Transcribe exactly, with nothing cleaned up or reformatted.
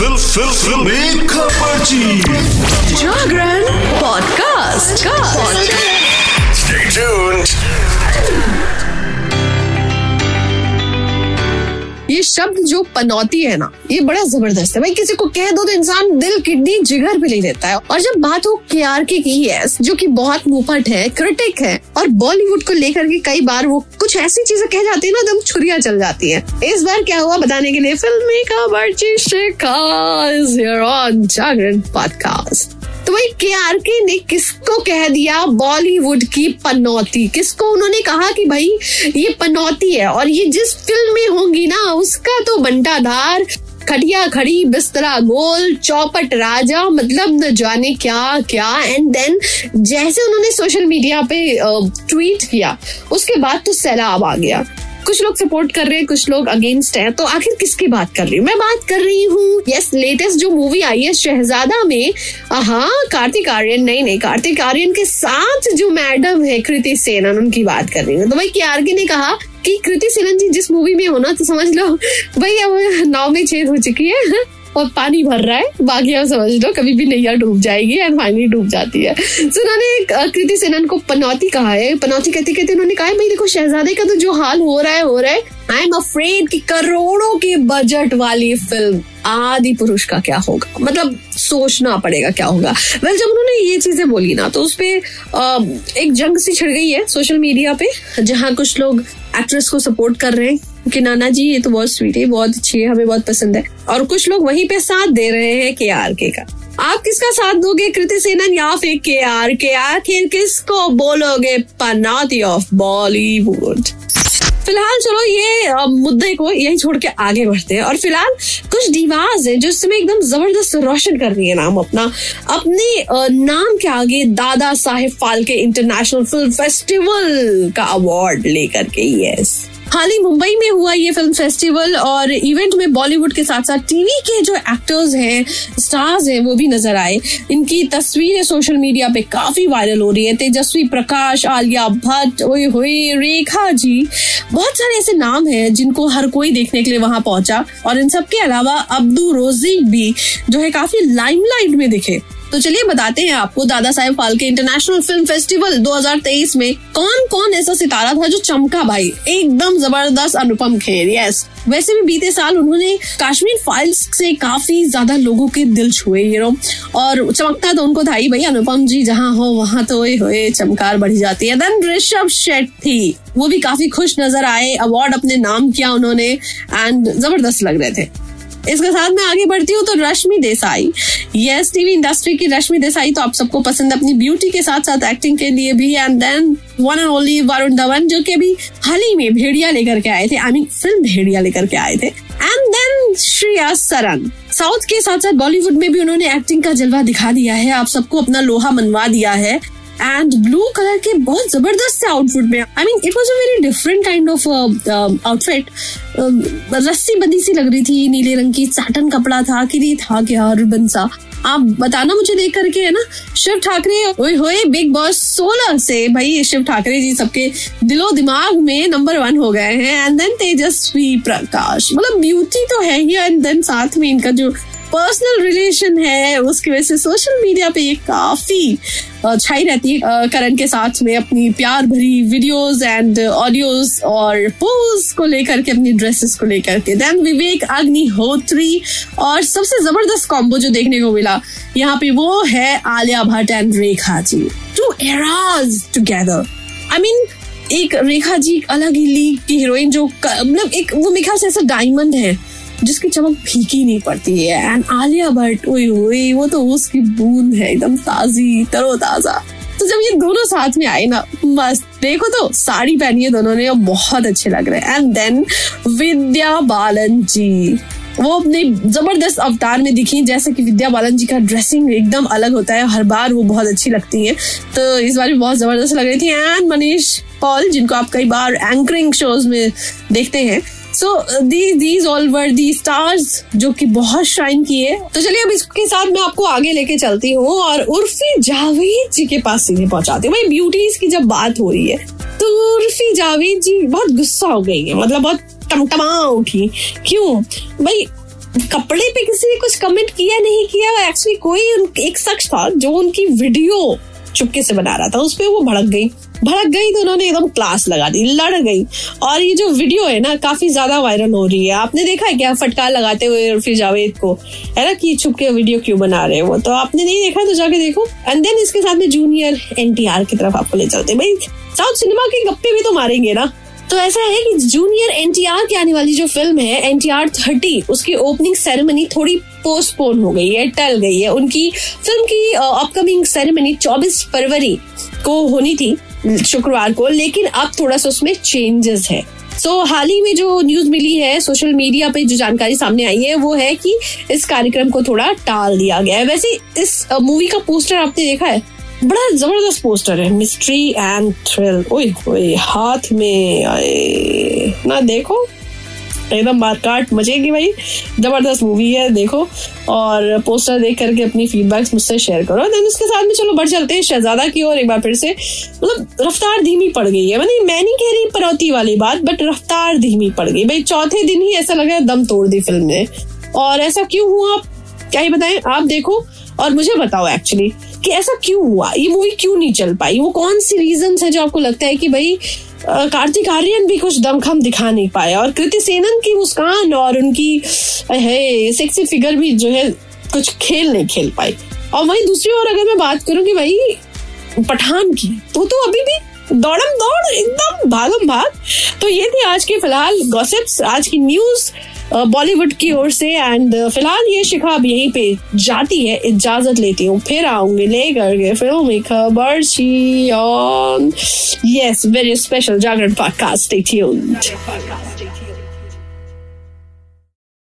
Fill, फिल, फिल, फिल, जागरण पॉडकास्ट का Stay tuned. ये शब्द जो पनौती है ना, ये बड़ा जबरदस्त है भाई. किसी को कह दो तो इंसान दिल किडनी जिगर भी ले लेता है. और जब बात हो के आर के की है, जो कि बहुत मुंहपट है, क्रिटिक है, और बॉलीवुड को लेकर के कई बार वो कुछ ऐसी चीजें कह जाती है ना, एकदम छुरियां चल जाती है. इस बार क्या हुआ बताने के लिए फिल्मी खबरची Shikha is here on Jagran podcast. तो वही के आर के ने किसको कह दिया बॉलीवुड की पनौती, किसको उन्होंने कहा कि भाई ये पनौती है, और ये जिस फिल्म में होंगी ना उसका तो बंटाधार, खटिया खड़ी, बिस्तरा गोल, चौपट राजा, मतलब न जाने क्या क्या. एंड देन जैसे उन्होंने सोशल मीडिया पे ट्वीट किया उसके बाद तो सैलाब आ गया. कुछ लोग सपोर्ट कर रहे हैं, कुछ लोग अगेंस्ट हैं. तो आखिर किसकी बात कर रही हूँ मैं? बात कर रही हूँ यस लेटेस्ट जो मूवी आई है शहजादा में, हाँ कार्तिक आर्यन, नहीं नहीं कार्तिक आर्यन के साथ जो मैडम है कृति सेनन, उनकी बात कर रही हूँ. तो भाई के आर के ने कहा कि कृति सेनन जी जिस मूवी में हो ना, तो समझ लो भाई अब नाव में छेद हो चुकी है और पानी भर रहा है, बाकी आप समझ लो कभी भी नैया डूब जाएगी. एंड फाइनली डूब जाती है. तो उन्होंने कृति सेनन को पनौती कहा है. पनौती कहते कहते उन्होंने कहा है भाई देखो शहजादे का तो जो हाल हो रहा है हो रहा है. आई एम अफ्रेड कि करोड़ों के बजट वाली फिल्म आदिपुरुष का क्या होगा, मतलब सोचना पड़ेगा क्या होगा. वेल well, जब उन्होंने ये चीजें बोली ना तो उसपे एक जंग सी छिड़ गई है सोशल मीडिया पे, जहाँ कुछ लोग एक्ट्रेस को सपोर्ट कर रहे हैं कि नाना जी ये तो बहुत स्वीट है, बहुत अच्छी है, हमें बहुत पसंद है, और कुछ लोग वहीं पे साथ दे रहे हैं के आर के का. आप किसका साथ दोगे, कृति सेनन या फिर के आर के? आखिर किसको बोलोगे पनौती ऑफ बॉलीवुड? फिलहाल चलो ये मुद्दे को यही छोड़ के आगे बढ़ते हैं. और फिलहाल कुछ दीवाज है जो इस समय एकदम जबरदस्त रोशन कर रही है नाम अपना, अपने नाम के आगे Dada Saheb Phalke international film festival का अवार्ड लेकर के. यस, हाल ही मुंबई में हुआ ये फिल्म फेस्टिवल और इवेंट में बॉलीवुड के साथ साथ टीवी के जो एक्टर्स हैं, स्टार्स हैं, वो भी नजर आए. इनकी तस्वीरें सोशल मीडिया पे काफी वायरल हो रही है. तेजस्वी प्रकाश, आलिया भट्ट, ओए होए, रेखा जी, बहुत सारे ऐसे नाम हैं जिनको हर कोई देखने के लिए वहां पहुंचा. और इन सबके अलावा अब्दुरुश भी जो है काफी लाइमलाइट में दिखे. तो चलिए बताते हैं आपको Dada Saheb Phalke international film festival दो हज़ार तेईस में कौन कौन ऐसा सितारा था जो चमका भाई एकदम जबरदस्त. अनुपम खेर, यस, वैसे भी बीते साल उन्होंने कश्मीर फाइल्स से काफी ज्यादा लोगों के दिल छुए, यू नो, और चमकता तो उनको था ही भाई. अनुपम जी जहाँ हो वहाँ तो ये होए चमकार बढ़ जाती है. देन ऋषभ शेट्टी, वो भी काफी खुश नजर आए, अवार्ड अपने नाम किया उन्होंने एंड जबरदस्त लग रहे थे. इसके साथ मैं आगे बढ़ती हूँ तो Rashmi Desai, yes, TV industry की रश्मि देसाई तो आप सबको पसंद है अपनी ब्यूटी के साथ साथ एक्टिंग के लिए भी. And then one and only Varun Dhawan, जो कि अभी हाल ही में भेड़िया लेकर के आए थे, आई मीन फिल्म भेड़िया लेकर के आए थे. And then Shriya Saran, south के साथ साथ बॉलीवुड में भी उन्होंने एक्टिंग का जलवा दिखा दिया है, आप सबको अपना लोहा मनवा दिया है. एंड ब्लू कलर के बहुत जबरदस्त आउटफिट में, I mean it was a very different kind of outfit, रस्सी बंदी सी लग रही थी, नीले रंग की साटन कपड़ा था कि नहीं था क्या, रिबन सा, आप बताना मुझे देख करके, है ना. शिव ठाकरे, ओए होए, बिग बॉस सोलह से भाई शिव ठाकरे जी सबके दिलो दिमाग में नंबर वन हो गए हैं. एंड देन तेजस्वी प्रकाश, मतलब ब्यूटी तो है ही, एंड देन साथ में इनका जो पर्सनल रिलेशन है उसकी वजह से सोशल मीडिया पे ये काफी छाई रहती है. करण के साथ में अपनी प्यार भरी वीडियोस एंड ऑडियोस और पोज को लेकर के, अपनी ड्रेसेस को लेकर के. देन विवेक अग्निहोत्री, और सबसे जबरदस्त कॉम्बो जो देखने को मिला यहाँ पे वो है Alia Bhatt and Rekha ji, two eras together. I mean एक रेखा जी अलग ही लीग की हीरोइन, जो मतलब एक वो मेरे ख्याल से ऐसा डायमंड है जिसकी चमक फीकी नहीं पड़ती है. एंड आलिया भट्ट, ओए होए, वो तो उसकी बूंद है, एकदम ताजी तरोताजा. तो जब ये दोनों साथ में आए ना, मस्त, देखो तो साड़ी पहनी है दोनों ने और बहुत अच्छे लग रहे हैं. एंड देन विद्या बालन जी, वो अपने जबरदस्त अवतार में दिखी, जैसे कि विद्या बालन जी का ड्रेसिंग एकदम अलग होता है, हर बार वो बहुत अच्छी लगती है, तो इस बार भी बहुत जबरदस्त लग रही थी. एंड मनीष पॉल, जिनको आप कई बार एंकरिंग शोज में देखते हैं. So these these all were the stars जो कि बहुत शाइन किए. तो चलिए अब इसके साथ मैं आपको आगे लेके चलती हूँ और उर्फी जावेद जी के पास सीधे पहुंचाती हूँ. भाई ब्यूटीज की जब बात हो रही है तो उर्फी जावेद जी बहुत गुस्सा हो गई है, मतलब बहुत टमटमा उठी. क्यों भाई, कपड़े पे किसी ने कुछ कमेंट किया नहीं किया, एक्चुअली कोई एक शख्स था जो उनकी वीडियो चुपके से बना रहा था, उसपे वो भड़क गई भड़क गई तो उन्होंने एकदम क्लास लगा दी, लड़ गई। और ये जो वीडियो है ना काफी ज्यादा वायरल हो रही है। आपने देखा है क्या फटकार लगाते हुए उर्फी जावेद को, है ना, कि छुप के वीडियो क्यों बना रहे हो? तो आपने नहीं देखा तो जाके देखो। एंड देन इसके साथ में जूनियर एनटीआर की तरफ आपको ले चलते हैं। भाई साउथ सिनेमा के गप्पे भी तो मारेंगे ना, तो ऐसा है कि जूनियर एनटीआर की आने वाली जो फिल्म है एनटीआर थर्टी, उसकी ओपनिंग सेरेमनी थोड़ी पोस्टपोन हो गई है, टल गई है। उनकी फिल्म की अपकमिंग सेरेमनी चौबीस फरवरी को होनी थी, शुक्रवार को, लेकिन अब थोड़ा सा उसमें चेंजेस है। सो so, हाल ही में जो न्यूज मिली है, सोशल मीडिया पे जो जानकारी सामने आई है वो है कि इस कार्यक्रम को थोड़ा टाल दिया गया है। वैसे इस मूवी का पोस्टर आपने देखा है, बड़ा जबरदस्त पोस्टर है, मिस्ट्री एंड थ्रिल। ओए ओए हाथ में आए ना, देखो एकदम मार काट मचेगी भाई, जबरदस्त मूवी है, देखो। और पोस्टर देख करके अपनी फीडबैक्स मुझसे शेयर करो। देन उसके साथ में चलो बढ़ चलते हैं शहजादा की ओर एक बार फिर से। मतलब रफ्तार धीमी पड़ गई है, मैंने मैं नहीं कह रही पनौती वाली बात, बट रफ्तार धीमी पड़ गई भाई। चौथे दिन ही ऐसा लगा दम तोड़ दी फिल्म ने। और ऐसा क्यों हुआ आप क्या ही बताएं, आप देखो और मुझे बताओ एक्चुअली कि ऐसा क्यों हुआ, ये मूवी क्यों नहीं चल पाई, वो कौन सी रीजंस हैं जो आपको लगता है कि भाई कार्तिक आर्यन भी कुछ दमखम दिखा नहीं पाया, और कृति सेनन की मुस्कान और उनकी है सेक्सी फिगर भी जो है कुछ खेल नहीं खेल पाई। और वहीं दूसरी ओर अगर मैं बात करूं कि भाई पठान की, तो तो अभी भी दौड़म दौड़ एकदम भागम भाग। तो ये थी आज के फिलहाल गॉसिप्स, आज की न्यूज बॉलीवुड की ओर से। एंड फिलहाल ये शिखा अब यहीं पे जाती है, इजाजत लेती हूँ, फिर आऊंगी लेकर के फिल्मों में खबर शी ऑन yes very special Jagran podcast. Stay tuned.